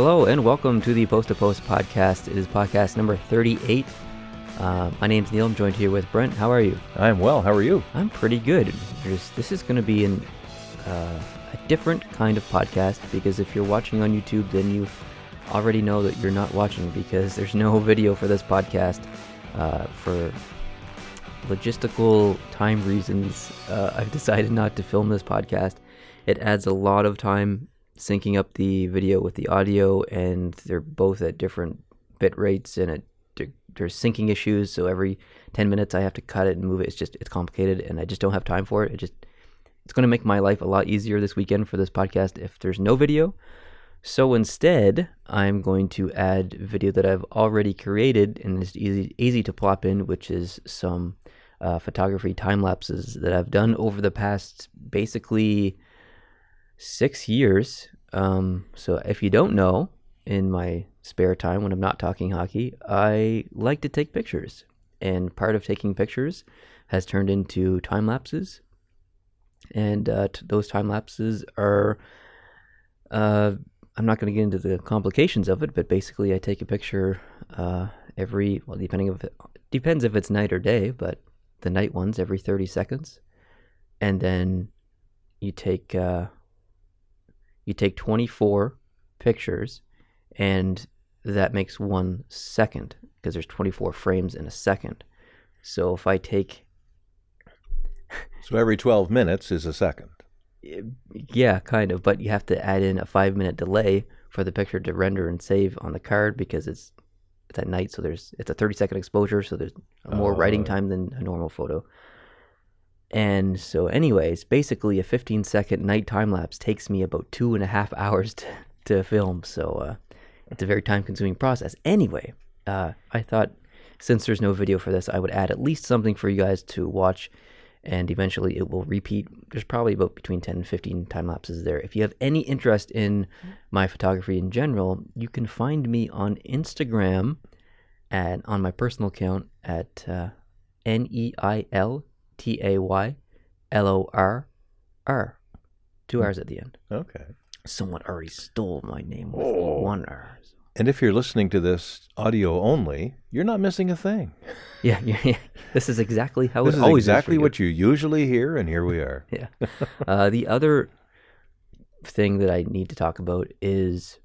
Hello and welcome to the Post to Post podcast. It is podcast number 38. My name's Neil. I'm joined here with Brent. How are you? I'm well. How are you? I'm pretty good. This is going to be a different kind of podcast, because if you're watching on YouTube, then you already know that you're not watching, because there's no video for this podcast for logistical time reasons. I've decided not to film this podcast. It adds a lot of time syncing up the video with the audio, and they're both at different bit rates, and there's syncing issues, so every 10 minutes I have to cut it and move it. It's complicated, and I just don't have time for it. It's going to make my life a lot easier this weekend for this podcast if there's no video. So instead, I'm going to add video that I've already created, and it's easy to plop in, which is some photography time lapses that I've done over the past basically 6 years. So if you don't know, in my spare time when I'm not talking hockey, I like to take pictures, and part of taking pictures has turned into time lapses, and those time lapses are I'm not going to get into the complications of it, but basically I take a picture depends if it's night or day, but the night ones every 30 seconds, and then you take 24 pictures, and that makes 1 second, because there's 24 frames in a second. So if I take... so every 12 minutes is a second. Yeah, kind of, but you have to add in a 5-minute delay for the picture to render and save on the card, because it's at night, so it's a 30-second exposure, so there's more writing time than a normal photo. And so anyways, basically a 15-second night time-lapse takes me about 2.5 hours to film, so it's a very time-consuming process. Anyway, I thought since there's no video for this, I would add at least something for you guys to watch, and eventually it will repeat. There's probably about between 10 and 15 time-lapses there. If you have any interest in my photography in general, you can find me on Instagram and on my personal account at NeilTaylor. 2 R's at the end. Okay. Someone already stole my name with 1 R. And if you're listening to this audio only, you're not missing a thing. Yeah. This is exactly how it always is. Exactly what you usually hear, and here we are. Yeah. The other thing that I need to talk about is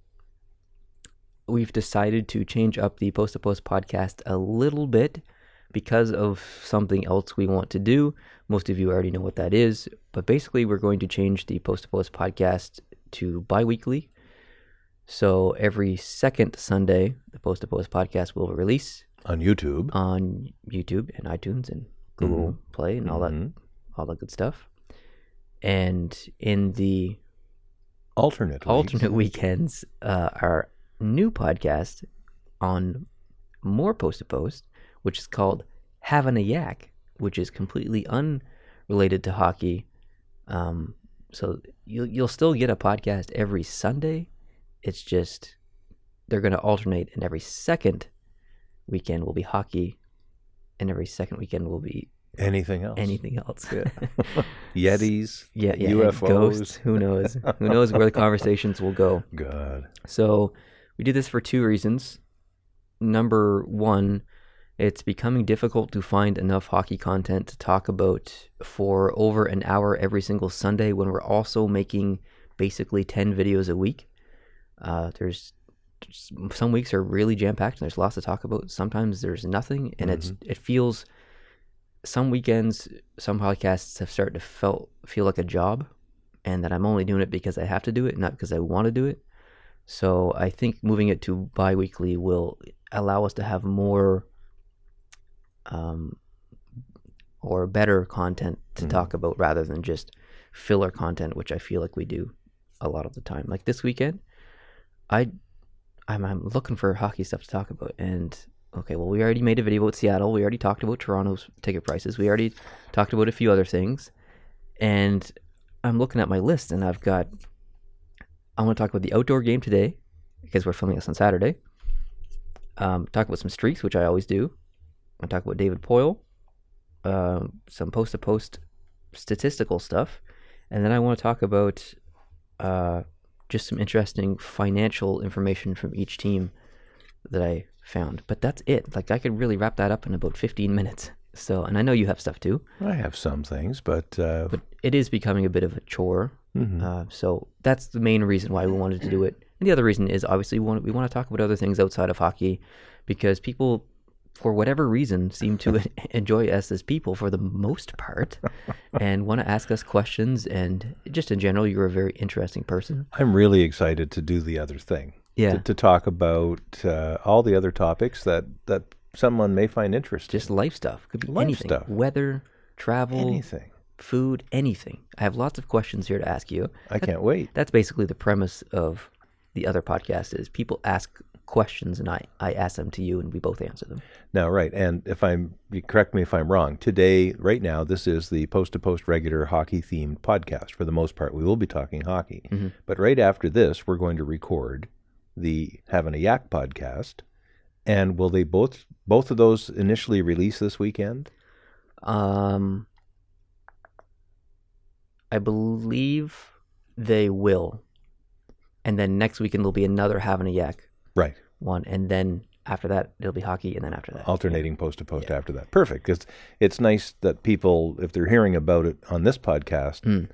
we've decided to change up the Post to Post podcast a little bit, because of something else we want to do. Most of you already know what that is, but basically we're going to change the Post to Post podcast to bi-weekly. So every second Sunday, the Post to Post podcast will release on YouTube and iTunes and Google Play and all that good stuff. And in the alternate weekends, our new podcast on more Post to Post, which is called Having a Yak, which is completely unrelated to hockey. So you'll still get a podcast every Sunday. It's just they're going to alternate, and every second weekend will be hockey, and every second weekend will be anything else. Yeah. Yetis, UFOs. Ghosts, who knows? Who knows where the conversations will go. God. So we did this for two reasons. Number one, it's becoming difficult to find enough hockey content to talk about for over an hour every single Sunday, when we're also making basically 10 videos a week. Some weeks are really jam-packed, and there's lots to talk about. Sometimes there's nothing, and it feels, some weekends, some podcasts have started to feel like a job, and that I'm only doing it because I have to do it, not because I want to do it. So I think moving it to bi-weekly will allow us to have more or better content to talk about, rather than just filler content, which I feel like we do a lot of the time. Like this weekend, I'm looking for hockey stuff to talk about, and okay, well, we already made a video about Seattle, we already talked about Toronto's ticket prices, we already talked about a few other things, and I'm looking at my list, and I want to talk about the outdoor game today, because we're filming this on Saturday, talk about some streaks, which I always do. I'm going to talk about David Poile, some post-to-post statistical stuff, and then I want to talk about just some interesting financial information from each team that I found. But that's it. Like, I could really wrap that up in about 15 minutes. So, and I know you have stuff too. I have some things, but it is becoming a bit of a chore. Mm-hmm. So that's the main reason why we wanted to do it. And the other reason is obviously we want to talk about other things outside of hockey, because people, for whatever reason, seem to enjoy us as people for the most part and want to ask us questions. And just in general, you're a very interesting person. I'm really excited to do the other thing. Yeah. To talk about all the other topics that someone may find interesting. Just life stuff. Could be life anything. Stuff. Weather, travel. Anything. Food, anything. I have lots of questions here to ask you. I can't wait. That's basically the premise of the other podcast is people ask questions and I ask them to you and we both answer them. Now, right. And correct me if I'm wrong, today, right now, this is the Post to Post regular hockey themed podcast. For the most part, we will be talking hockey. Mm-hmm. But right after this, we're going to record the Having a Yak podcast. And will they both of those initially release this weekend? I believe they will. And then next weekend there'll be another Having a Yak. Right. One. And then after that, it'll be hockey. And then after that. Alternating Post to Post after that. Perfect. Because it's nice that people, if they're hearing about it on this podcast,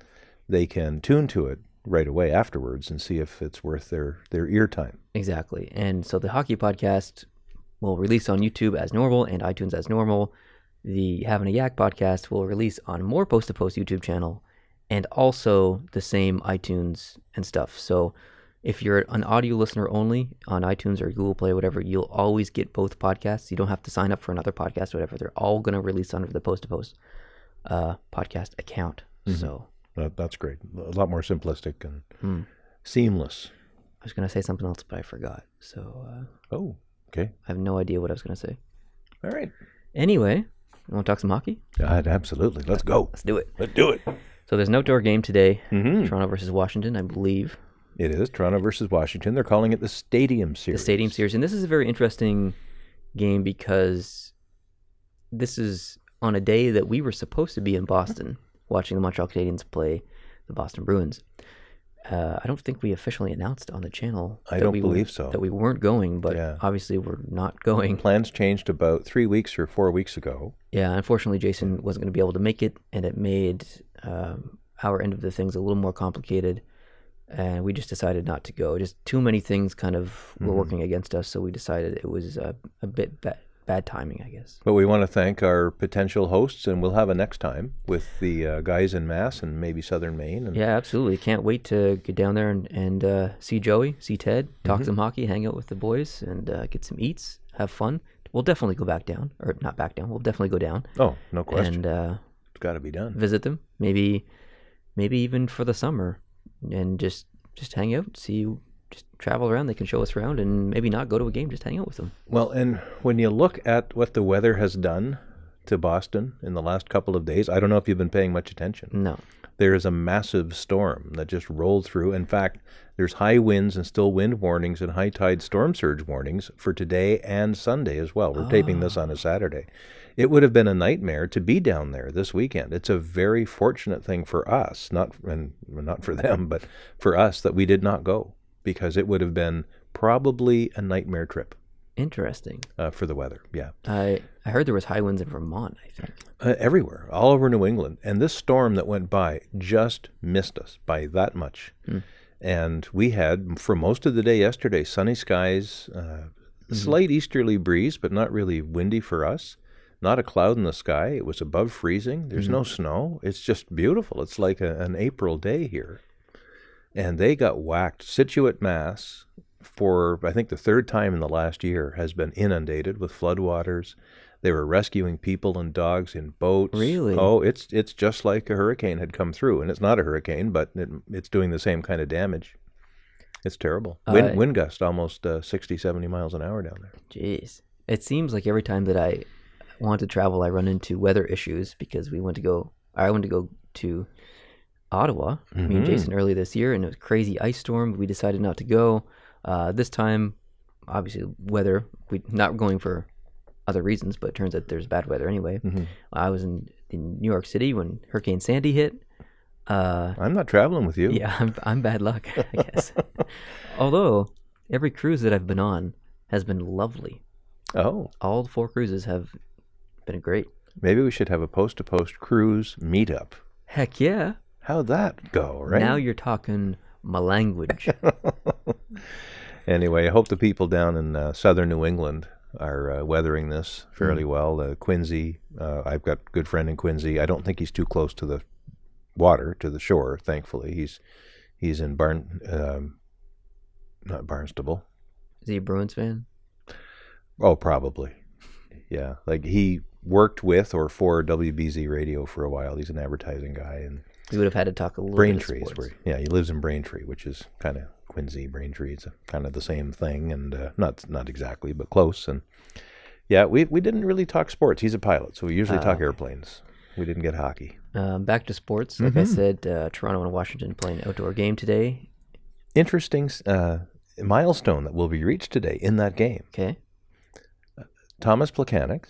they can tune to it right away afterwards and see if it's worth their ear time. Exactly. And so the hockey podcast will release on YouTube as normal and iTunes as normal. The Having a Yak podcast will release on more Post to Post YouTube channel. And also the same iTunes and stuff. So if you're an audio listener only on iTunes or Google Play, whatever, you'll always get both podcasts. You don't have to sign up for another podcast, whatever. They're all going to release under the Post to Post podcast account. Mm-hmm. So that's great. A lot more simplistic and seamless. I was going to say something else, but I forgot. So oh, okay. I have no idea what I was going to say. All right. Anyway, you want to talk some hockey? Absolutely. Let's go. Let's do it. So there's an outdoor game today, Toronto versus Washington, I believe. It is, Toronto versus Washington. They're calling it the Stadium Series. The Stadium Series. And this is a very interesting game because this is on a day that we were supposed to be in Boston watching the Montreal Canadiens play the Boston Bruins. I don't think we officially announced on the channel. That we weren't going, but obviously we're not going. Plans changed about 3 weeks or 4 weeks ago. Yeah, unfortunately, Jason wasn't going to be able to make it, and it made our end of the things a little more complicated, and we just decided not to go. Just too many things kind of were working against us, so we decided it was a bit bad timing, I guess. But we want to thank our potential hosts, and we'll have a next time with the guys in Mass and maybe Southern Maine. And... yeah, absolutely. Can't wait to get down there and see Joey, see Ted, talk some hockey, hang out with the boys, and get some eats, have fun. We'll definitely go back down, or not back down. We'll definitely go down. Oh, no question. And it's got to be done. Visit them, maybe even for the summer, and just hang out, see. Just travel around. They can show us around and maybe not go to a game, just hang out with them. Well, and when you look at what the weather has done to Boston in the last couple of days, I don't know if you've been paying much attention. No. There is a massive storm that just rolled through. In fact, there's high winds and still wind warnings and high tide storm surge warnings for today and Sunday as well. We're taping this on a Saturday. It would have been a nightmare to be down there this weekend. It's a very fortunate thing for us, not for them, but for us that we did not go. Because it would have been probably a nightmare trip. Interesting. For the weather, yeah. I heard there was high winds in Vermont, I think. Everywhere, all over New England. And this storm that went by just missed us by that much. Mm. And we had, for most of the day yesterday, sunny skies, slight easterly breeze, but not really windy for us. Not a cloud in the sky. It was above freezing. There's no snow. It's just beautiful. It's like an April day here. And they got whacked. Situate, Mass, for I think the third time in the last year, has been inundated with floodwaters. They were rescuing people and dogs in boats. Really? Oh, it's just like a hurricane had come through, and it's not a hurricane, but it's doing the same kind of damage. It's terrible. Wind gust almost 60, 70 miles an hour down there. Jeez. It seems like every time that I want to travel, I run into weather issues because I went to go to Ottawa, me and Jason early this year, and it was a crazy ice storm. We decided not to go. This time, obviously, weather, we're not going for other reasons, but it turns out there's bad weather anyway. I was in New York City when Hurricane Sandy hit. I'm not traveling with you. Yeah, I'm bad luck, I guess. Although every cruise that I've been on has been lovely. Oh. All 4 cruises have been great. Maybe we should have a post-to-post cruise meetup. Heck yeah. How'd that go, right? Now you're talking my language. Anyway, I hope the people down in southern New England are weathering this fairly well. Quincy, I've got a good friend in Quincy. I don't think he's too close to the water, to the shore, thankfully. He's in not Barnstable. Is he a Bruins fan? Oh, probably. Yeah, like he worked with or for WBZ Radio for a while. He's an advertising guy, and he would have had to talk a little bit of sports. Yeah, he lives in Braintree, which is kind of Quincy, Braintree. It's kind of the same thing, and not exactly, but close. And yeah, we didn't really talk sports. He's a pilot, so we usually talk airplanes. We didn't get hockey. Back to sports. Like I said, Toronto and Washington playing an outdoor game today. Interesting milestone that will be reached today in that game. Okay. Thomas Plekanec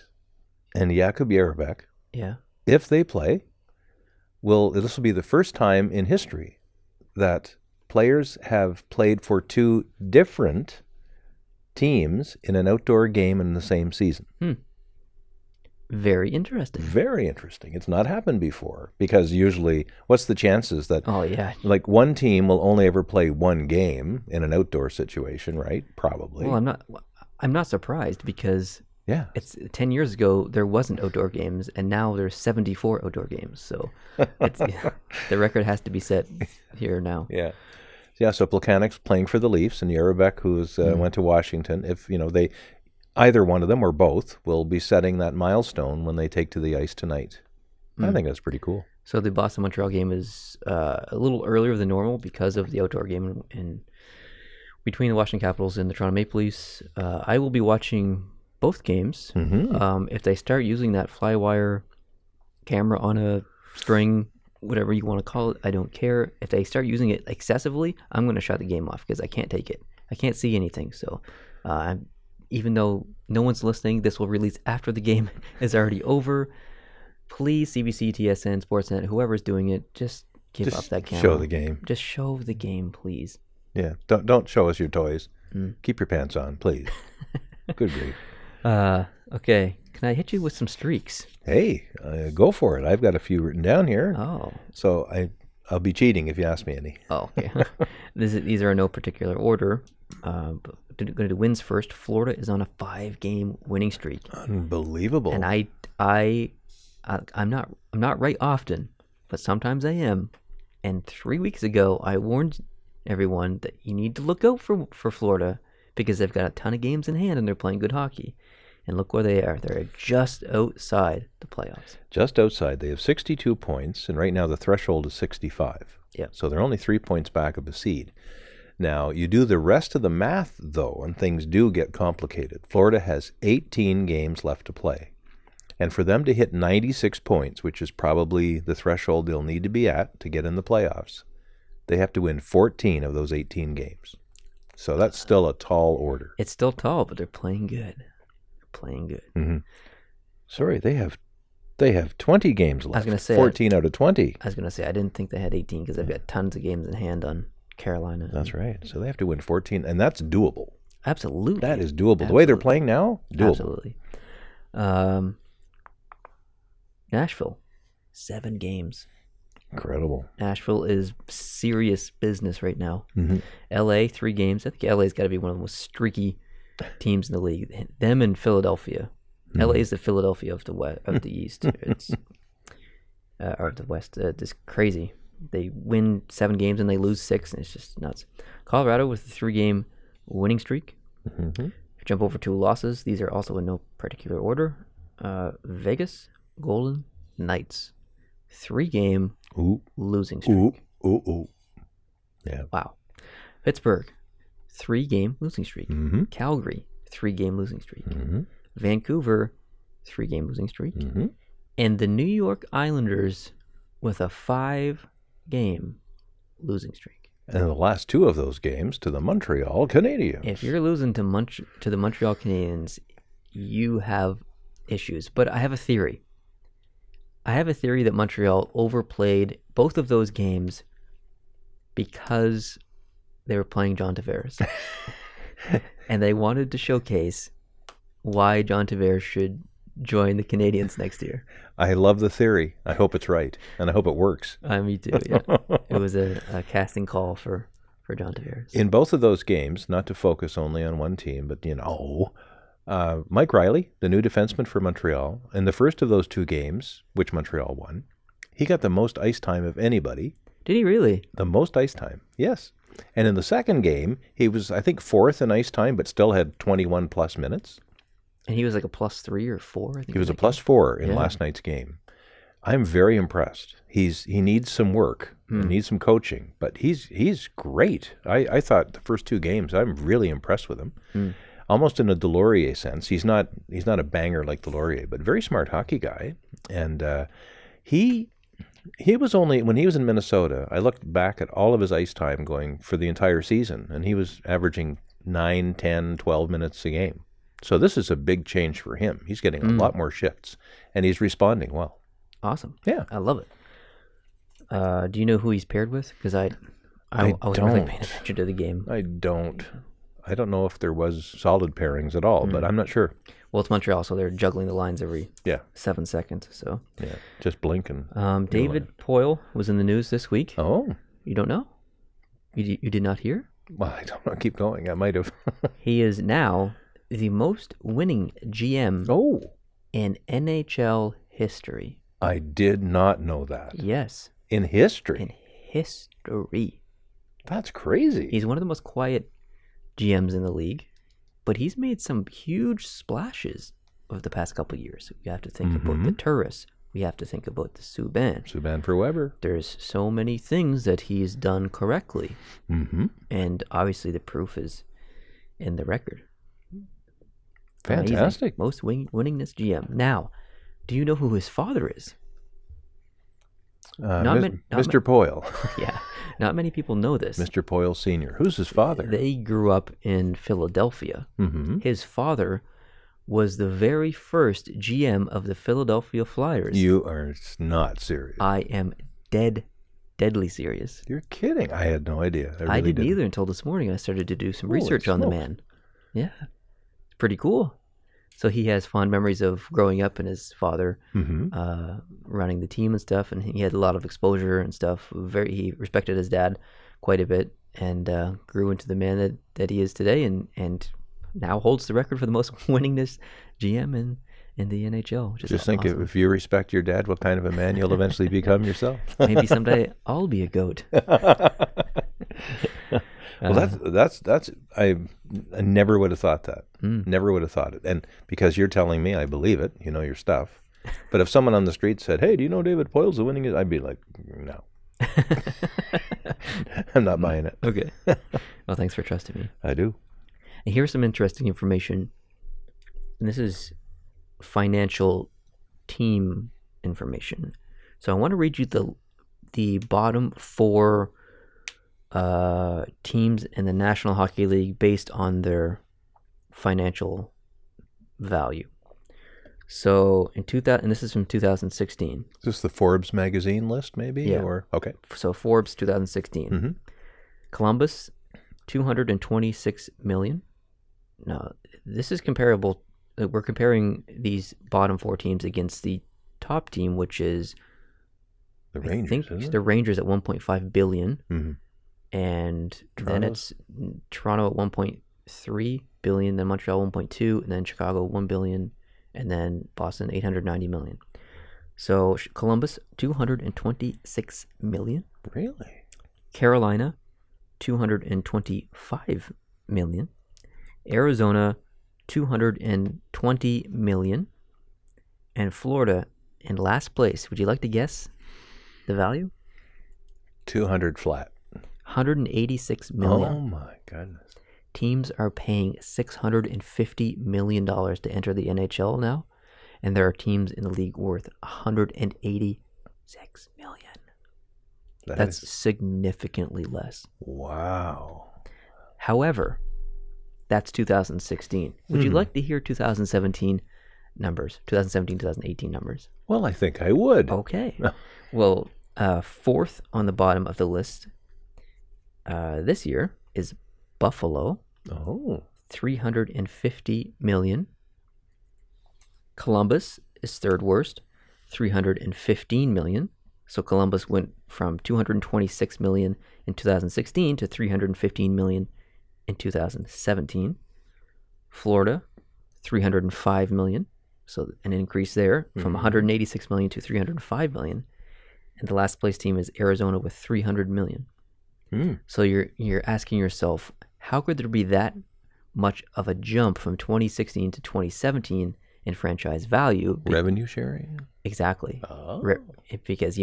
and Jakub Jerabek, if they play, this will be the first time in history that players have played for 2 different teams in an outdoor game in the same season. Hmm. Very interesting. Very interesting. It's not happened before, because usually, what's the chances that like one team will only ever play one game in an outdoor situation, right? Probably. Well, I'm not surprised, because it's 10 years ago there wasn't outdoor games, and now there's 74 outdoor games. So it's, the record has to be set here now. Yeah. Yeah, so Plekanec's playing for the Leafs, and Jerabek, who's went to Washington, if they either one of them or both will be setting that milestone when they take to the ice tonight. I think that's pretty cool. So the Boston-Montreal game is a little earlier than normal because of the outdoor game in between the Washington Capitals and the Toronto Maple Leafs. I will be watching both games. If they start using that Flywire camera on a string, whatever you want to call it, I don't care. If they start using it excessively, I'm going to shut the game off, because I can't take it. I can't see anything. So even though no one's listening, this will release after the game is already over. Please, CBC, TSN, Sportsnet, whoever's doing it, just give up that camera. Show the game. Just show the game, please. Yeah, don't show us your toys. Keep your pants on, please. Good grief. Okay, can I hit you with some streaks? Hey, go for it. I've got a few written down here. Oh. So I'll be cheating if you ask me any. Oh, okay. These are in no particular order. Going to do wins first. Florida is on a 5-game winning streak. Unbelievable. And I'm not right often, but sometimes I am. And 3 weeks ago, I warned everyone that you need to look out for Florida, because they've got a ton of games in hand and they're playing good hockey. And look where they are. They're just outside the playoffs. Just outside. They have 62 points, and right now the threshold is 65. Yeah. So they're only 3 points back of the seed. Now, you do the rest of the math, though, and things do get complicated. Florida has 18 games left to play. And for them to hit 96 points, which is probably the threshold they'll need to be at to get in the playoffs, they have to win 14 of those 18 games. So that's still a tall order. It's still tall, but they're playing good. They're playing good. Mm-hmm. Sorry, they have 20 games left. I was going to say 14 out of 20. I was going to say I didn't think they had 18, because they've got tons of games in hand on Carolina. That's right. So they have to win 14, and that's doable. Absolutely. That is doable. Absolutely. The way they're playing now, doable. Absolutely. Nashville, 7 games. Incredible. Nashville is serious business right now. Mm-hmm. LA, 3 games. I think LA's got to be one of the most streaky teams in the league. Them and Philadelphia. Mm-hmm. LA is the Philadelphia of the East. It's or of the West. It's crazy. They win 7 games and they lose 6, and it's just nuts. Colorado with a 3-game winning streak. Mm-hmm. Jump over 2 losses. These are also in no particular order. Vegas, Golden Knights. 3-game losing streak. Ooh. Yeah. Wow. Pittsburgh, 3-game losing streak. Mm-hmm. Calgary, 3-game losing streak. Mm-hmm. Vancouver, 3-game losing streak. Mm-hmm. And the New York Islanders with a 5-game losing streak. And the last 2 of those games to the Montreal Canadiens. If you're losing to the Montreal Canadiens, you have issues. But I have a theory. I have a theory that Montreal overplayed both of those games because they were playing John Tavares. And they wanted to showcase why John Tavares should join the Canadiens next year. I love the theory. I hope it's right. And I hope it works. Me too, yeah. It was a casting call for John Tavares. In both of those games, not to focus only on one team, but, you know, Mike Riley, the new defenseman for Montreal, in the first of those two games, which Montreal won, he got the most ice time of anybody. Did he really? The most ice time, yes. And in the second game, he was, I think, fourth in ice time, but still had 21-plus minutes. And he was like a +3 or 4, I think. He was a +4 in last night's game. I'm very impressed. He needs some work. He needs some coaching, but he's great. I thought the first two games, I'm really impressed with him. Almost in a Delorier sense. He's not a banger like Delorier, but very smart hockey guy. And he was only, when he was in Minnesota, I looked back at all of his ice time going for the entire season, and he was averaging 9, 10, 12 minutes a game. So this is a big change for him. He's getting a lot more shifts, and he's responding well. Awesome. Yeah. I love it. Do you know who he's paired with? Because I was really paying attention to the game. I don't know if there was solid pairings at all, but I'm not sure. Well, it's Montreal, so they're juggling the lines every 7 seconds. So yeah, just blinking. David Poile was in the news this week. Oh, you don't know? You did not hear? Well, I don't know. Keep going. I might have. He is now the most winning GM in NHL history. I did not know that. Yes. In history? In history. That's crazy. He's one of the most quiet GMs in the league, but he's made some huge splashes over the past couple of years. We have to think about the Turris. We have to think about the Subban. Subban for Weber. There's so many things that he's done correctly. And obviously the proof is in the record. Fantastic. Amazing. Most winningest GM. Now, do you know who his father is? Mr. Poile. Yeah. Not many people know this. Mr. Poile Sr. Who's his father? They grew up in Philadelphia. His father was the very first GM of the Philadelphia Flyers. You are not serious. I am deadly serious. You're kidding. I had no idea. I really didn't either until this morning. I started to do some research on the man. Yeah. It's pretty cool. So he has fond memories of growing up and his father running the team and stuff. And he had a lot of exposure and stuff. He respected his dad quite a bit and grew into the man that he is today and now holds the record for the most winningest GM in the NHL. Just think awesome. If you respect your dad, what kind of a man you'll eventually become yourself. Maybe someday I'll be a goat. Well, that's I never would have thought that. Never would have thought it. And because you're telling me, I believe it. You know your stuff. But if someone on the street said, "Hey, do you know David Poile's the winning?" I'd be like, "No, I'm not buying it." Okay. Well, thanks for trusting me. I do. And here's some interesting information. And this is financial team information. So I want to read you the bottom four teams in the National Hockey League based on their financial value. So and this is from 2016. Is this the Forbes magazine list maybe? Yeah. Okay. So Forbes 2016. Columbus, $226 million. No, this is comparable. We're comparing these bottom four teams against the top team, which is the Rangers. I think the Rangers at $1.5 billion. And Toronto's? Then it's Toronto at $1.3 billion, then Montreal 1.2, and then Chicago 1 billion, and then Boston 890 million. So Columbus 226 million. Really? Carolina 225 million. Arizona 220 million, and Florida in last place. Would you like to guess the value? 200 flat. 186 million. Oh my goodness. Teams are paying $650 million to enter the NHL now, and there are teams in the league worth $186 million. That's significantly less. Wow. However, that's 2016. Would you like to hear 2017 numbers? 2017, 2018 numbers? Well, I think I would. Okay. Well, Fourth on the bottom of the list this year is Buffalo. Oh. $350 million. Columbus is third worst, $315 million. So Columbus went from $226 million in 2016 to $315 million in 2017. Florida, $305 million. So an increase there from $186 million to $305 million. And the last place team is Arizona with $300 million. Mm. So you're asking yourself, how could there be that much of a jump from 2016 to 2017 in franchise value? Revenue sharing? Exactly. Oh. Because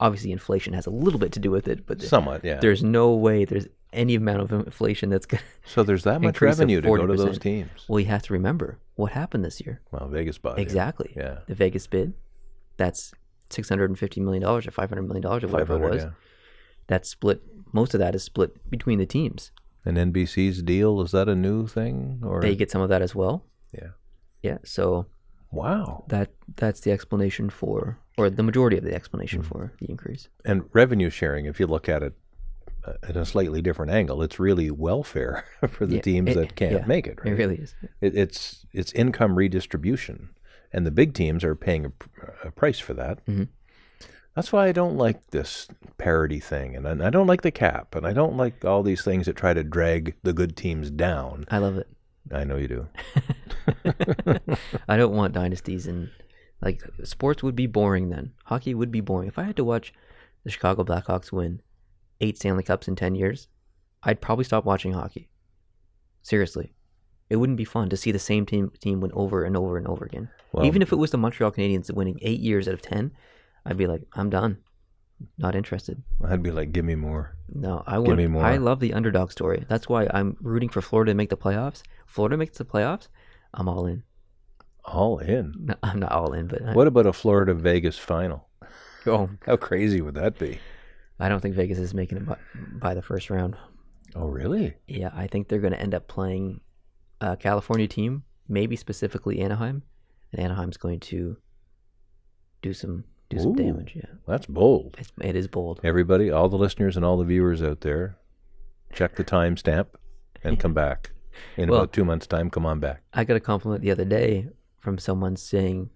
obviously inflation has a little bit to do with it, but somewhat, yeah. There's no way there's any amount of inflation that's going to. So there's that much revenue to go to those teams. Well, you have to remember what happened this year. Well, Vegas bought it. Exactly. Yeah. The Vegas bid, that's $650 million or $500 million or whatever it was. Yeah. That's split. Most of that is split between the teams. And NBC's deal, is that a new thing? Or they get some of that as well. Yeah. Yeah, so wow, that's the explanation for, or the majority of the explanation for the increase. And revenue sharing, if you look at it at a slightly different angle, it's really welfare for the teams that can't make it. Right? It really is. It's income redistribution, and the big teams are paying a price for that. Mm-hmm. That's why I don't like this parity thing, and I don't like the cap, and I don't like all these things that try to drag the good teams down. I love it. I know you do. I don't want dynasties, and like sports would be boring then. Hockey would be boring. If I had to watch the Chicago Blackhawks win 8 Stanley Cups in 10 years, I'd probably stop watching hockey. Seriously. It wouldn't be fun to see the same team win over and over and over again. Well, even if it was the Montreal Canadiens winning 8 years out of 10, I'd be like, I'm done. Not interested. I'd be like, give me more. No, I want. Give me more. I love the underdog story. That's why I'm rooting for Florida to make the playoffs. Florida makes the playoffs, I'm all in. All in? No, I'm not all in, but what about a Florida Vegas final? Oh, how crazy would that be? I don't think Vegas is making it by the first round. Oh, really? Yeah, I think they're going to end up playing a California team, maybe specifically Anaheim, and Anaheim's going to do some damage, yeah. That's bold. It is bold. Everybody, all the listeners and all the viewers out there, check the timestamp and come back. In about 2 months' time, come on back. I got a compliment the other day from someone saying,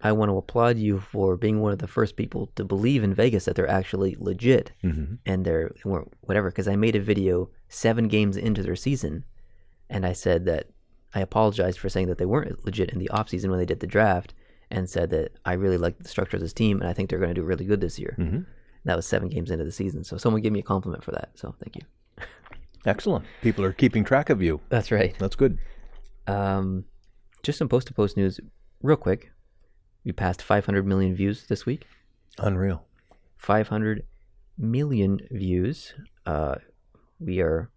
I want to applaud you for being one of the first people to believe in Vegas that they're actually legit and they're whatever. Because I made a video 7 games into their season, and I said that I apologized for saying that they weren't legit in the offseason when they did the draft, and said that I really like the structure of this team, and I think they're going to do really good this year. Mm-hmm. That was 7 games into the season. So someone gave me a compliment for that. So thank you. Excellent. People are keeping track of you. That's right. That's good. Just some post-to-post news real quick. We passed 500 million views this week. Unreal. 500 million views. We are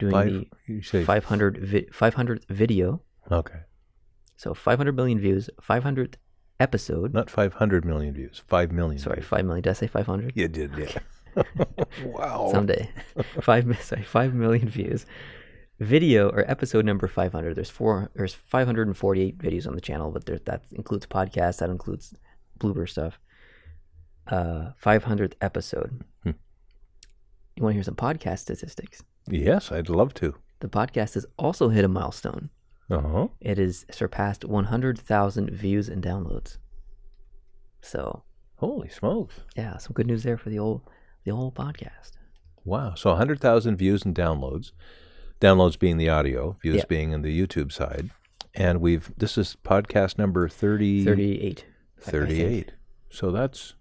doing the 500th video. Okay. So 500 million views, 500th episode. Not 500 million views, 5 million. Sorry, views. 5 million. Did I say 500? You did, yeah. Wow. Someday. 5 million views. Video, or episode number 500. There's 548 videos on the channel, but that includes podcasts, that includes blooper stuff. 500th episode. You want to hear some podcast statistics? Yes, I'd love to. The podcast has also hit a milestone. Uh-huh. It has surpassed 100,000 views and downloads. So, holy smokes! Yeah, some good news there for the old podcast. Wow! So 100,000 views and downloads. Downloads being the audio, views being in the YouTube side, and this is podcast number 38. 38. So that's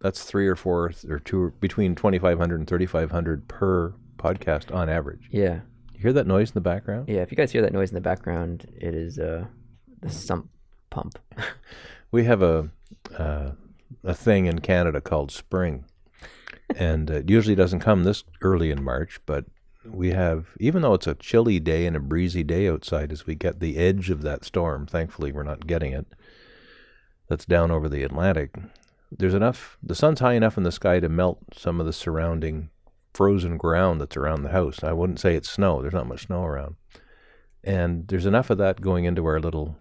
that's 3 or 4 or 2 between 2,500 and 3,500 per podcast on average. Yeah. Hear that noise in the background? Yeah, if you guys hear that noise in the background, it is the sump pump. We have a thing in Canada called spring, and it usually doesn't come this early in March, but we have, even though it's a chilly day and a breezy day outside, as we get the edge of that storm, thankfully we're not getting it, that's down over the Atlantic, the sun's high enough in the sky to melt some of the surrounding frozen ground that's around the house. I wouldn't say it's snow. There's not much snow around. And there's enough of that going into our little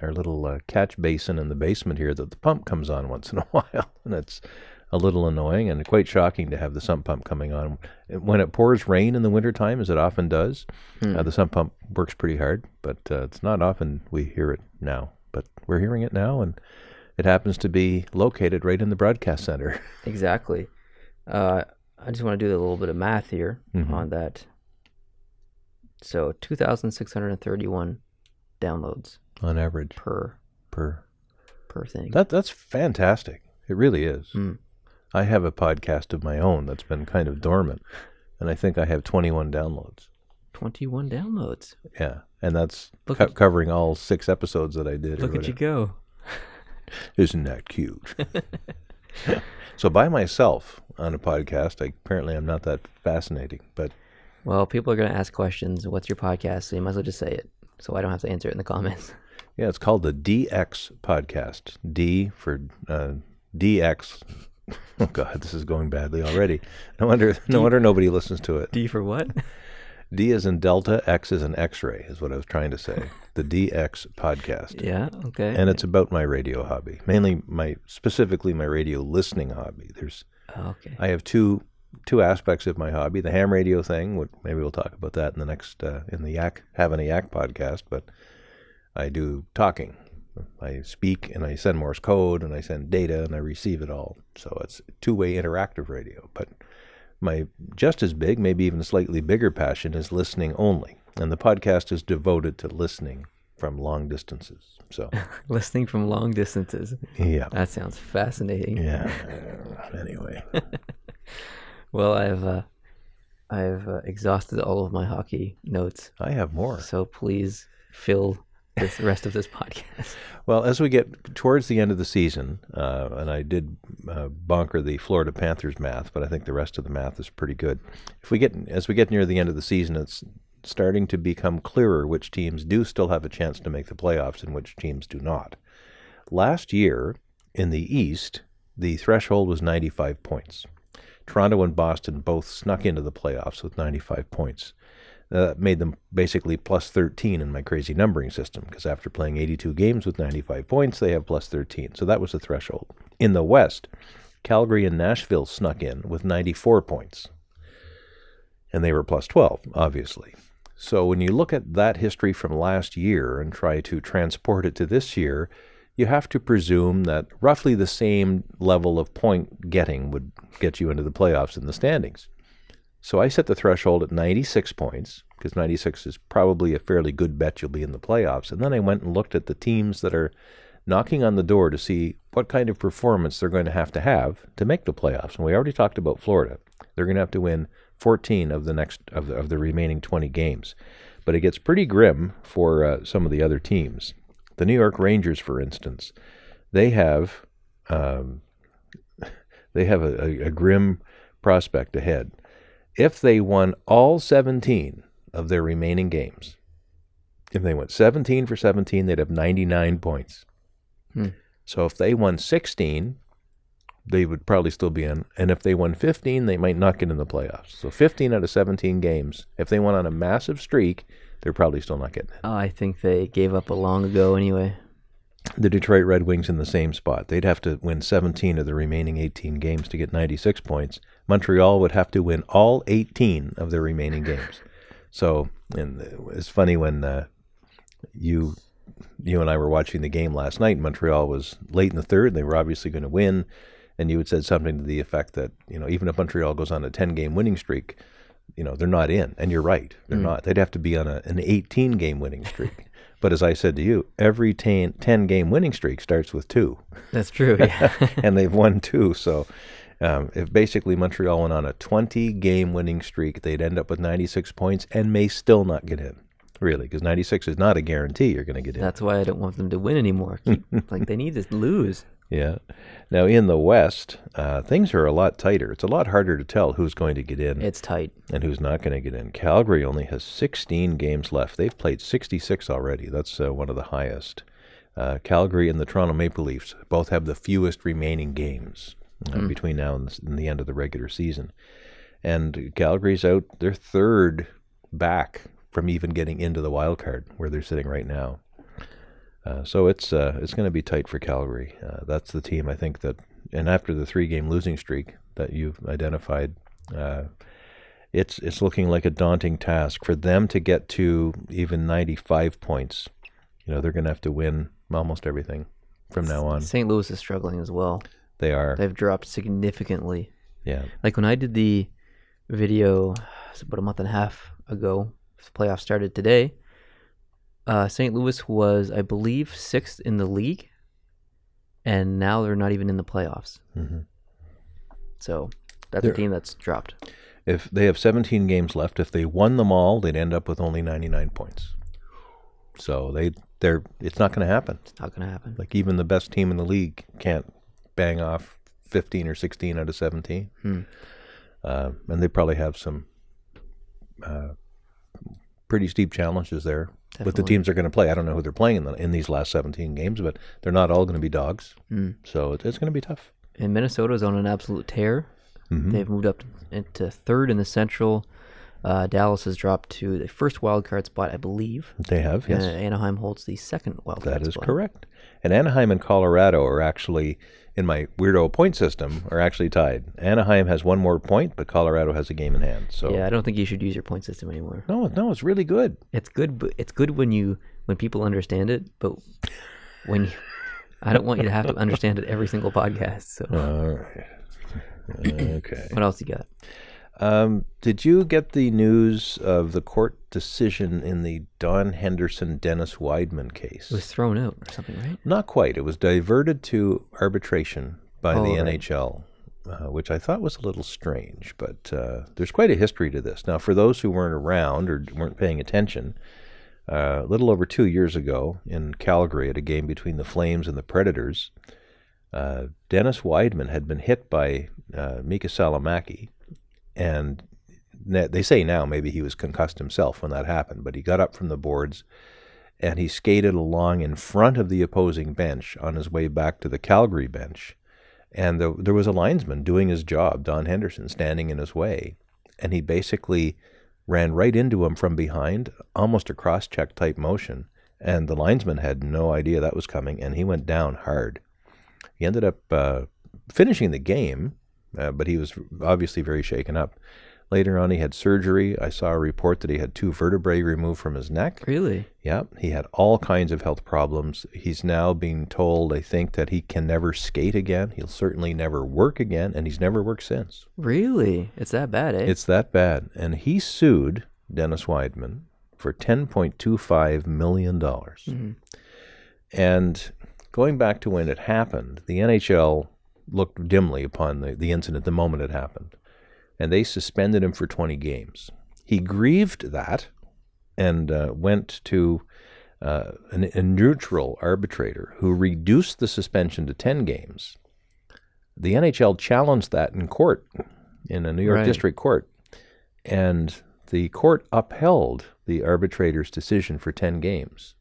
our little catch basin in the basement here that the pump comes on once in a while, and it's a little annoying and quite shocking to have the sump pump coming on. When it pours rain in the wintertime, as it often does, the sump pump works pretty hard, but it's not often we hear it now. But we're hearing it now, and it happens to be located right in the broadcast center. Exactly. I just want to do a little bit of math here on that. So 2,631 downloads on average per thing. That's fantastic. It really is. I have a podcast of my own that's been kind of dormant, and I think I have 21 downloads. 21 downloads. Yeah, and that's covering all 6 episodes that I did. Look at you go. Isn't that cute? So by myself on a podcast, apparently I'm not that fascinating. But well, people are going to ask questions. What's your podcast? So you might as well just say it, so I don't have to answer it in the comments. Yeah, it's called the DX Podcast. D for DX. Oh God, this is going badly already. No wonder nobody listens to it. D for what? D is in Delta, X is in X-ray, is what I was trying to say. The DX Podcast. Yeah, okay. And it's about my radio hobby, mainly specifically my radio listening hobby. I have two aspects of my hobby: the ham radio thing, which maybe we'll talk about that in the next in the Yak, Having a Yak podcast. But I do talking. I speak and I send Morse code and I send data and I receive it all. So it's two-way interactive radio. But my just as big, maybe even slightly bigger passion is listening only. And the podcast is devoted to listening from long distances. So listening from long distances. Yeah. That sounds fascinating. Yeah. Anyway. Well, I've exhausted all of my hockey notes. I have more. So please fill the rest of this podcast. Well, as we get towards the end of the season, and I did bonker the Florida Panthers math, but I think the rest of the math is pretty good. As we get near the end of the season, it's starting to become clearer which teams do still have a chance to make the playoffs and which teams do not. Last year in the East, the threshold was 95 points. Toronto and Boston both snuck into the playoffs with 95 points. That made them basically plus 13 in my crazy numbering system, because after playing 82 games with 95 points, they have plus 13. So that was the threshold. In the West, Calgary and Nashville snuck in with 94 points, and they were plus 12, obviously. So when you look at that history from last year and try to transport it to this year, you have to presume that roughly the same level of point getting would get you into the playoffs in the standings. So I set the threshold at 96 points, because 96 is probably a fairly good bet you'll be in the playoffs. And then I went and looked at the teams that are knocking on the door to see what kind of performance they're going to have to make the playoffs. And we already talked about Florida. They're going to have to win 14 of the remaining 20 games. But it gets pretty grim for some of the other teams. The New York Rangers, for instance, they have a grim prospect ahead. If they won all 17 of their remaining games, if they went 17 for 17, they'd have 99 points. So if they won 16, they would probably still be in. And if they won 15, they might not get in the playoffs. So 15 out of 17 games, if they went on a massive streak, they're probably still not getting in. Oh, I think they gave up a long ago anyway. The Detroit Red Wings in the same spot. They'd have to win 17 of the remaining 18 games to get 96 points. Montreal would have to win all 18 of their remaining games. So, and it's funny when you and I were watching the game last night. Montreal was late in the third. They were obviously going to win, and you had said something to the effect that, you know, even if Montreal goes on a 10-game winning streak, you know, they're not in. And you're right, they're not. They'd have to be on an 18-game winning streak. But as I said to you, every 10-game winning streak starts with 2. That's true, yeah. And they've won 2. So if basically Montreal went on a 20-game winning streak, they'd end up with 96 points and may still not get in, really, because 96 is not a guarantee you're going to get in. That's why I don't want them to win anymore. Like, they need to lose. Yeah. Now, in the West, things are a lot tighter. It's a lot harder to tell who's going to get in. It's tight. And who's not going to get in. Calgary only has 16 games left. They've played 66 already. That's one of the highest. Calgary and the Toronto Maple Leafs both have the fewest remaining games between now and the end of the regular season. And Calgary's out. They're third back from even getting into the wild card, where they're sitting right now. So it's going to be tight for Calgary. That's the team I think that, and after the 3-game losing streak that you've identified, it's looking like a daunting task for them to get to even 95 points. You know, they're going to have to win almost everything from now on. St. Louis is struggling as well. They are. They've dropped significantly. Yeah. Like when I did the video about a month and a half ago, the playoffs started today. St. Louis was, I believe, 6th in the league, and now they're not even in the playoffs. Mm-hmm. So that's a team that's dropped. If they have 17 games left, if they won them all, they'd end up with only 99 points. So they're it's not going to happen. It's not going to happen. Like even the best team in the league can't bang off 15 or 16 out of 17. Hmm. And they probably have some pretty steep challenges there. Definitely. With the teams they're going to play. I don't know who they're playing in these last 17 games, but they're not all going to be dogs. Mm. So it's going to be tough. And Minnesota's on an absolute tear. Mm-hmm. They've moved up into 3rd in the Central. Dallas has dropped to the first wildcard spot, I believe. They have, yes. And Anaheim holds the 2nd wildcard spot. That is correct. And Anaheim and Colorado are actually, in my weirdo point system, are actually tied. Anaheim has one more point, but Colorado has a game in hand. So yeah, I don't think you should use your point system anymore. No, it's really good. It's good, but it's good when people understand it, but when I don't want you to have to understand it every single podcast. So. All right. Okay. What else you got? Did you get the news of the court decision in the Don Henderson, Dennis Wideman case? It was thrown out or something, right? Not quite. It was diverted to arbitration by the NHL, which I thought was a little strange, but there's quite a history to this. Now, for those who weren't around or weren't paying attention, a little over 2 years ago in Calgary at a game between the Flames and the Predators, Dennis Wideman had been hit by Mika Salomaki. And they say now maybe he was concussed himself when that happened, but he got up from the boards and he skated along in front of the opposing bench on his way back to the Calgary bench. And there was a linesman doing his job, Don Henderson, standing in his way. And he basically ran right into him from behind, almost a cross-check type motion. And the linesman had no idea that was coming, and he went down hard. He ended up finishing the game. But he was obviously very shaken up. Later on, he had surgery. I saw a report that he had 2 vertebrae removed from his neck. Really? Yeah. He had all kinds of health problems. He's now being told, I think, that he can never skate again. He'll certainly never work again, and he's never worked since. Really? It's that bad, eh? It's that bad. And he sued Dennis Wideman for $10.25 million. Mm-hmm. And going back to when it happened, the NHL looked dimly upon the incident the moment it happened, and they suspended him for 20 games. He grieved that and went to a neutral arbitrator who reduced the suspension to 10 games. The NHL challenged that in court, in a New York district court, and the court upheld the arbitrator's decision for 10 games.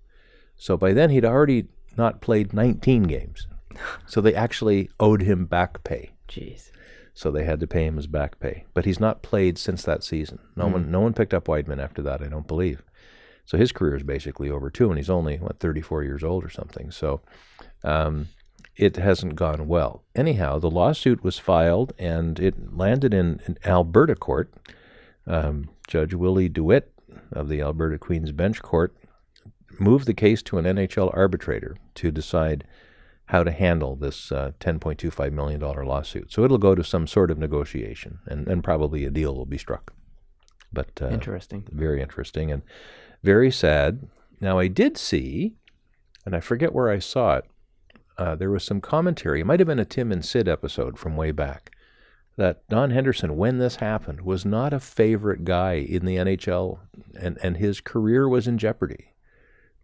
So by then he'd already not played 19 games. So they actually owed him back pay. Jeez. So they had to pay him his back pay. But he's not played since that season. No one picked up Wideman after that, I don't believe. So his career is basically over too, and he's only, 34 years old or something. So it hasn't gone well. Anyhow, the lawsuit was filed, and it landed in an Alberta court. Judge Willie DeWitt of the Alberta Queen's Bench Court moved the case to an NHL arbitrator to decide how to handle this $10.25 million lawsuit. So it'll go to some sort of negotiation, and probably a deal will be struck. But interesting. Very interesting and very sad. Now, I did see, and I forget where I saw it, there was some commentary. It might have been a Tim and Sid episode from way back, that Don Henderson, when this happened, was not a favorite guy in the NHL, and his career was in jeopardy.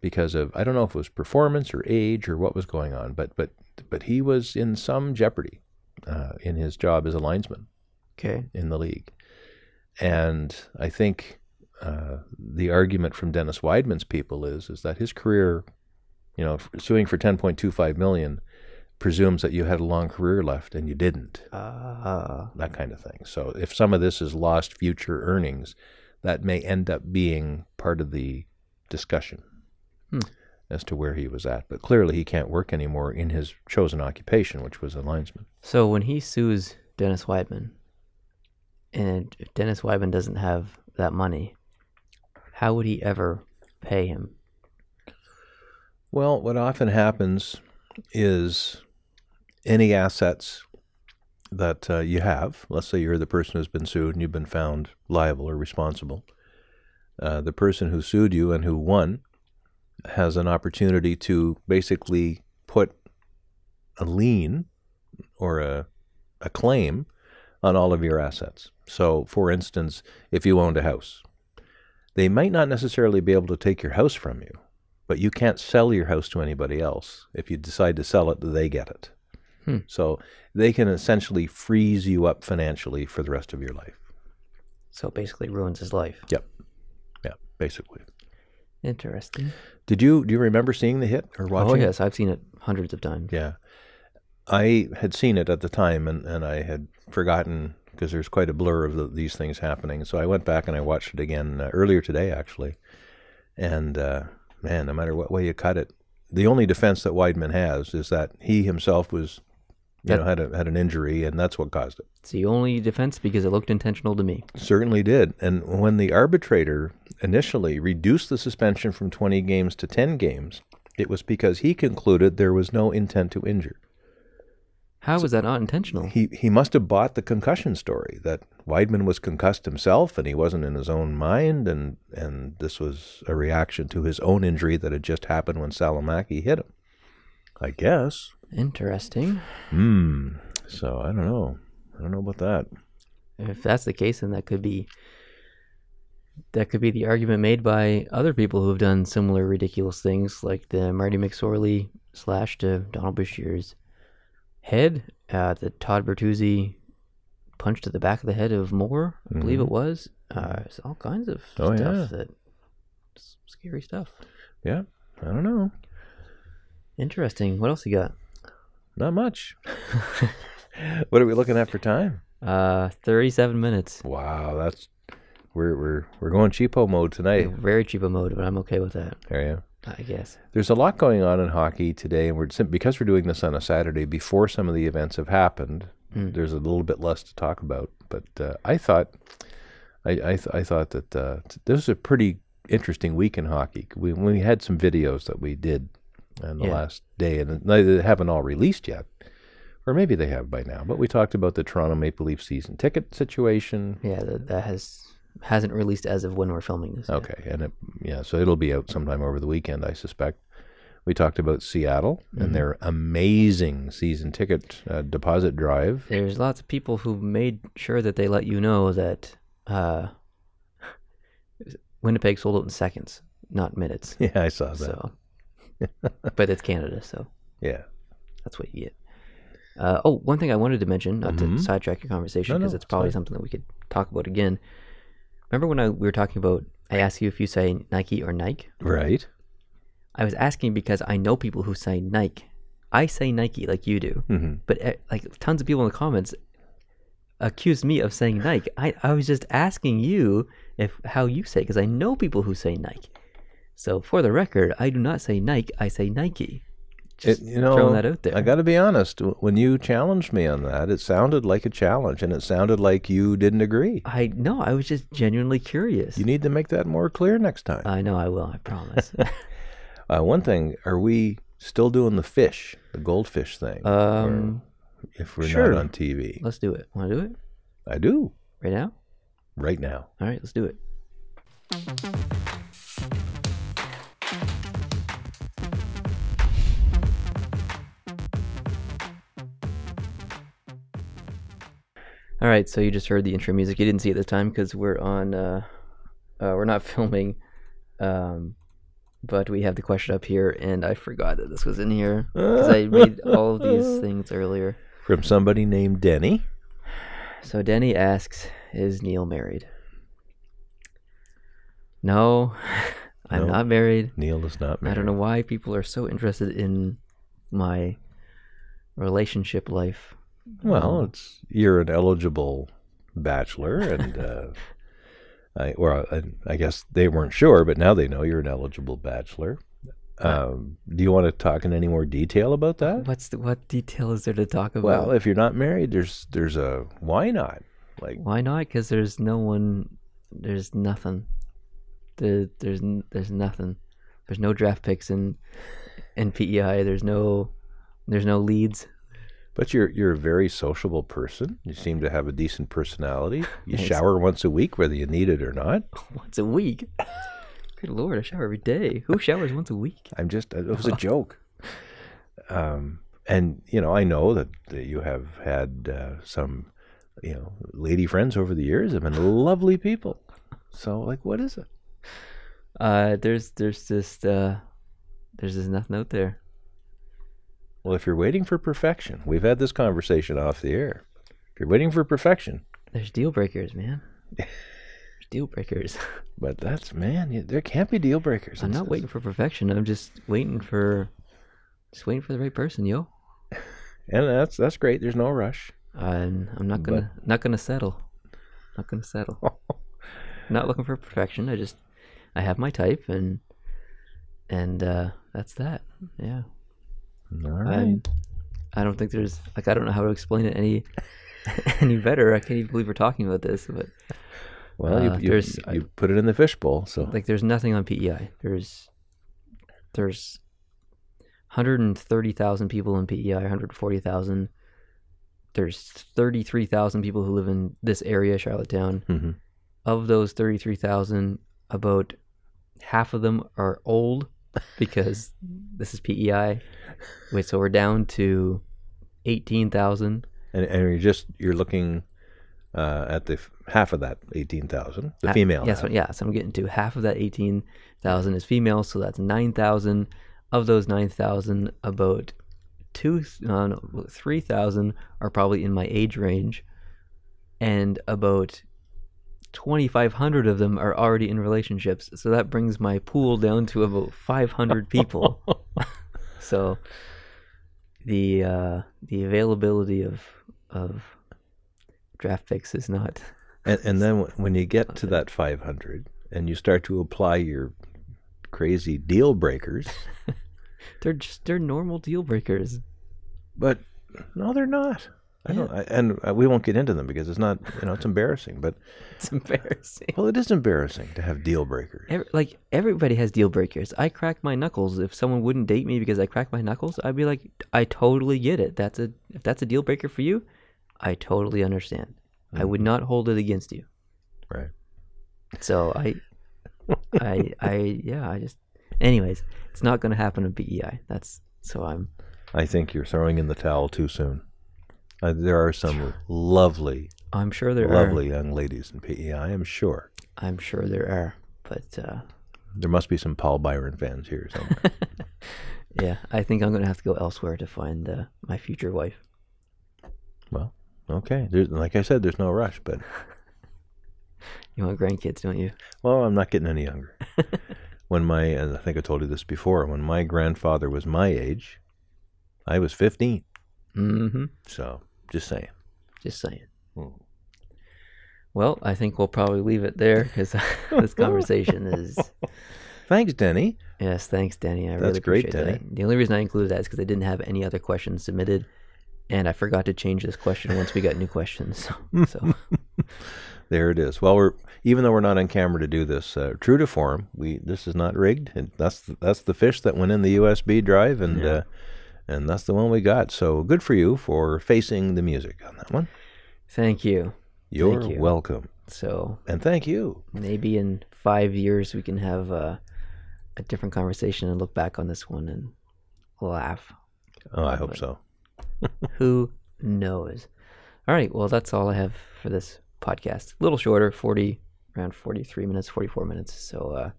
Because of, I don't know if it was performance or age or what was going on, but he was in some jeopardy in his job as a linesman in the league. And I think the argument from Dennis Wideman's people is that his career, suing for $10.25 million presumes that you had a long career left and you didn't, that kind of thing. So if some of this is lost future earnings, that may end up being part of the discussion. Hmm. as to where he was at. But clearly he can't work anymore in his chosen occupation, which was a linesman. So when he sues Dennis Wideman, and if Dennis Wideman doesn't have that money, how would he ever pay him? Well, what often happens is any assets that you have, let's say you're the person who's been sued and you've been found liable or responsible, the person who sued you and who won has an opportunity to basically put a lien or a claim on all of your assets. So, for instance, if you owned a house, they might not necessarily be able to take your house from you, but you can't sell your house to anybody else. If you decide to sell it, they get it. Hmm. So they can essentially freeze you up financially for the rest of your life. So it basically ruins his life. Yep. Yeah, basically. Interesting. Do you remember seeing the hit or watching it? Oh, yes. I've seen it hundreds of times. Yeah. I had seen it at the time, and I had forgotten because there's quite a blur of these things happening. So I went back and I watched it again earlier today, actually. And man, no matter what way you cut it, the only defense that Wideman has is that he himself was, had an injury, and that's what caused it. It's the only defense because it looked intentional to me. Certainly did. And when the arbitrator initially reduced the suspension from 20 games to 10 games, it was because he concluded there was no intent to injure. How was that not intentional? He must have bought the concussion story, that Wideman was concussed himself and he wasn't in his own mind, and this was a reaction to his own injury that had just happened when Salomaki hit him, I guess. Interesting. So I don't know. I don't know about that. If that's the case, then that could be the argument made by other people who have done similar ridiculous things, like the Marty McSorley slash to Donald Bashir's head, the Todd Bertuzzi punch to the back of the head of Moore, I believe it was. It's all kinds of stuff. Yeah. Scary stuff. Yeah, I don't know. Interesting. What else you got? Not much. What are we looking at for time? 37 minutes. Wow, that's we're going cheapo mode tonight. Very cheapo mode, but I'm okay with that. There you go. I guess. There's a lot going on in hockey today, and because we're doing this on a Saturday before some of the events have happened, there's a little bit less to talk about. But I thought that this was a pretty interesting week in hockey. We had some videos that we did on the last day, and they haven't all released yet, or maybe they have by now. But we talked about the Toronto Maple Leaf season ticket situation. Yeah, that hasn't released as of when we're filming this. Okay, yet. And so it'll be out sometime over the weekend, I suspect. We talked about Seattle and their amazing season ticket deposit drive. There's lots of people who made sure that they let you know that Winnipeg sold out in seconds, not minutes. Yeah, I saw that. So, but it's Canada, so yeah, that's what you get. One thing I wanted to mention, not to sidetrack your conversation, because it's probably something that we could talk about again. Remember when we were talking about, I asked you if you say Nike or Nike? Right. I was asking because I know people who say Nike. I say Nike like you do. Mm-hmm. But like tons of people in the comments accused me of saying Nike. I was just asking you how you say it because I know people who say Nike. So for the record, I do not say Nike. I say Nike. Just throwing that out there. I got to be honest. When you challenged me on that, it sounded like a challenge, and it sounded like you didn't agree. I was just genuinely curious. You need to make that more clear next time. I know I will. I promise. One thing: are we still doing the goldfish thing? If we're not on TV, let's do it. Want to do it? I do. Right now. Right now. All right, let's do it. All right, so you just heard the intro music. You didn't see it this time because we're on. We're not filming, but we have the question up here, and I forgot that this was in here because I made all of these things earlier. From somebody named Denny. So Denny asks, "Is Neil married?" No, I'm not married. Neil is not married. I don't know why people are so interested in my relationship life. Well, you're an eligible bachelor, and I guess they weren't sure, but now they know you're an eligible bachelor. Do you want to talk in any more detail about that? What detail is there to talk about? Well, if you're not married, there's a why not? Like why not? Because there's no one, there's nothing. There's nothing. There's no draft picks in PEI. There's no leads. But you're a very sociable person. You seem to have a decent personality. You shower once a week, whether you need it or not. Once a week? Good Lord, I shower every day. Who showers once a week? It was a joke. And, you know, I know that you have had some, you know, lady friends over the years have been lovely people. So, like, what is it? There's just nothing out there. Well, if you're waiting for perfection, we've had this conversation off the air. If you're waiting for perfection, there's deal breakers, man. There's deal breakers. But that's, man, there can't be deal breakers. I'm not waiting for perfection. I'm just waiting for the right person, yo. And that's great. There's no rush. I'm not gonna settle. Not gonna settle. Not looking for perfection. I have my type, and that's that. Yeah. All right. I don't think there's, like, I don't know how to explain it any better. I can't even believe we're talking about this, but well, you put it in the fishbowl, so like there's nothing on PEI. There's 130,000 people in PEI, 140,000. There's 33,000 people who live in this area, Charlottetown. Mm-hmm. Of those 33,000, about half of them are old. Because this is PEI. Wait, so we're down to 18,000. And you're looking at the half of that 18,000, the female. Yes, half. Yeah. So I'm getting to half of that 18,000 is female, so that's 9,000. Of those 9,000, about 3,000 are probably in my age range, and about 2,500 of them are already in relationships, so that brings my pool down to about 500 people. So the availability of draft picks is not. And then when you get to that 500 and you start to apply your crazy deal breakers, they're normal deal breakers. But no, they're not. And we won't get into them because it's not, you know, it's embarrassing, but it's embarrassing. Well, it is embarrassing to have deal breakers. Everybody has deal breakers. I crack my knuckles. If someone wouldn't date me because I crack my knuckles, I'd be like, I totally get it. If that's a deal breaker for you, I totally understand. Mm-hmm. I would not hold it against you. Right. So anyways, it's not going to happen in PEI. I think you're throwing in the towel too soon. There are some lovely, I'm sure there lovely are. Young ladies in PEI, I'm sure there are, but... there must be some Paul Byron fans here somewhere. Yeah, I think I'm going to have to go elsewhere to find my future wife. Well, okay. Like I said, there's no rush, but... You want grandkids, don't you? Well, I'm not getting any younger. And I think I told you this before, when my grandfather was my age, I was 15. Mm-hmm. So, just saying. Mm. Well, I think we'll probably leave it there because this conversation is. Thanks, Denny. Yes, thanks, Denny. That's really appreciate great, Denny. That. The only reason I included that is because I didn't have any other questions submitted, and I forgot to change this question once we got new questions. So. There it is. Well, even though we're not on camera to do this, true to form, this is not rigged. And that's the fish that went in the USB drive and. Yeah. And that's the one we got. So good for you for facing the music on that one. Thank you. You're welcome. So. And thank you. Maybe in 5 years we can have a different conversation and look back on this one and laugh. Oh, I hope so. Who knows? All right. Well, that's all I have for this podcast. A little shorter, around 43 minutes, 44 minutes. So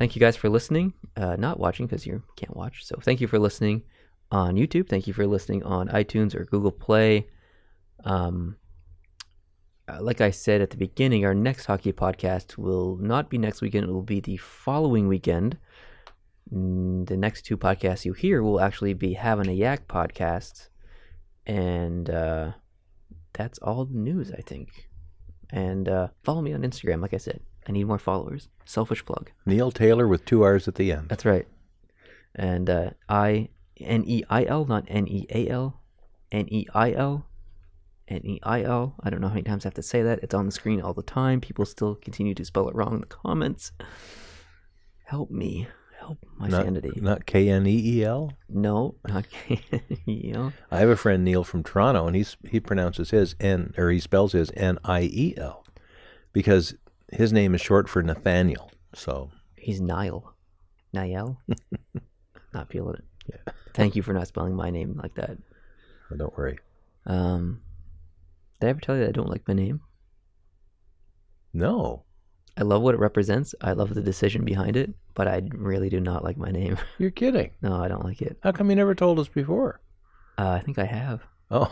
thank you guys for listening. Not watching because you can't watch. So thank you for listening on YouTube. Thank you for listening on iTunes or Google Play. Like I said at the beginning, our next hockey podcast will not be next weekend. It will be the following weekend. The next two podcasts you hear will actually be Having a Yak podcasts. And that's all the news, I think. And follow me on Instagram, like I said. I need more followers. Selfish plug. Neil Taylor with 2 R's at the end. That's right. And I-N-E-I-L, not N-E-A-L, N-E-I-L, N-E-I-L. I don't know how many times I have to say that. It's on the screen all the time. People still continue to spell it wrong in the comments. Help me. Help my sanity. Not K-N-E-E-L? No, not K-N-E-E-L. I have a friend, Neil, from Toronto, and he pronounces his N, or he spells his N-I-E-L, because his name is short for Nathaniel, so. He's Niall. Niall? Not feeling it. Yeah. Thank you for not spelling my name like that. Oh, don't worry. Did I ever tell you that I don't like my name? No. I love what it represents. I love the decision behind it, but I really do not like my name. You're kidding. No, I don't like it. How come you never told us before? I think I have. Oh.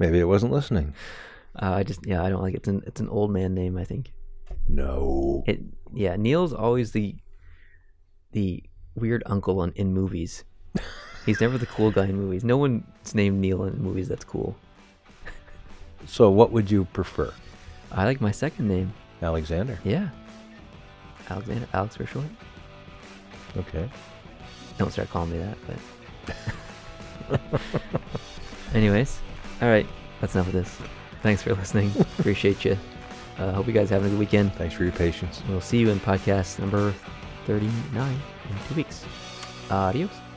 Maybe I wasn't listening. I don't like it. It's an old man name, I think. No. Neil's always the weird uncle in movies. He's never the cool guy in movies. No one's named Neil in movies that's cool. So what would you prefer? I like my second name. Alexander. Yeah. Alexander. Alex for short. Okay. Don't start calling me that, but... Anyways. All right. That's enough of this. Thanks for listening. Appreciate you. Hope you guys are having a good weekend. Thanks for your patience. We'll see you in podcast number 39 in 2 weeks. Adios.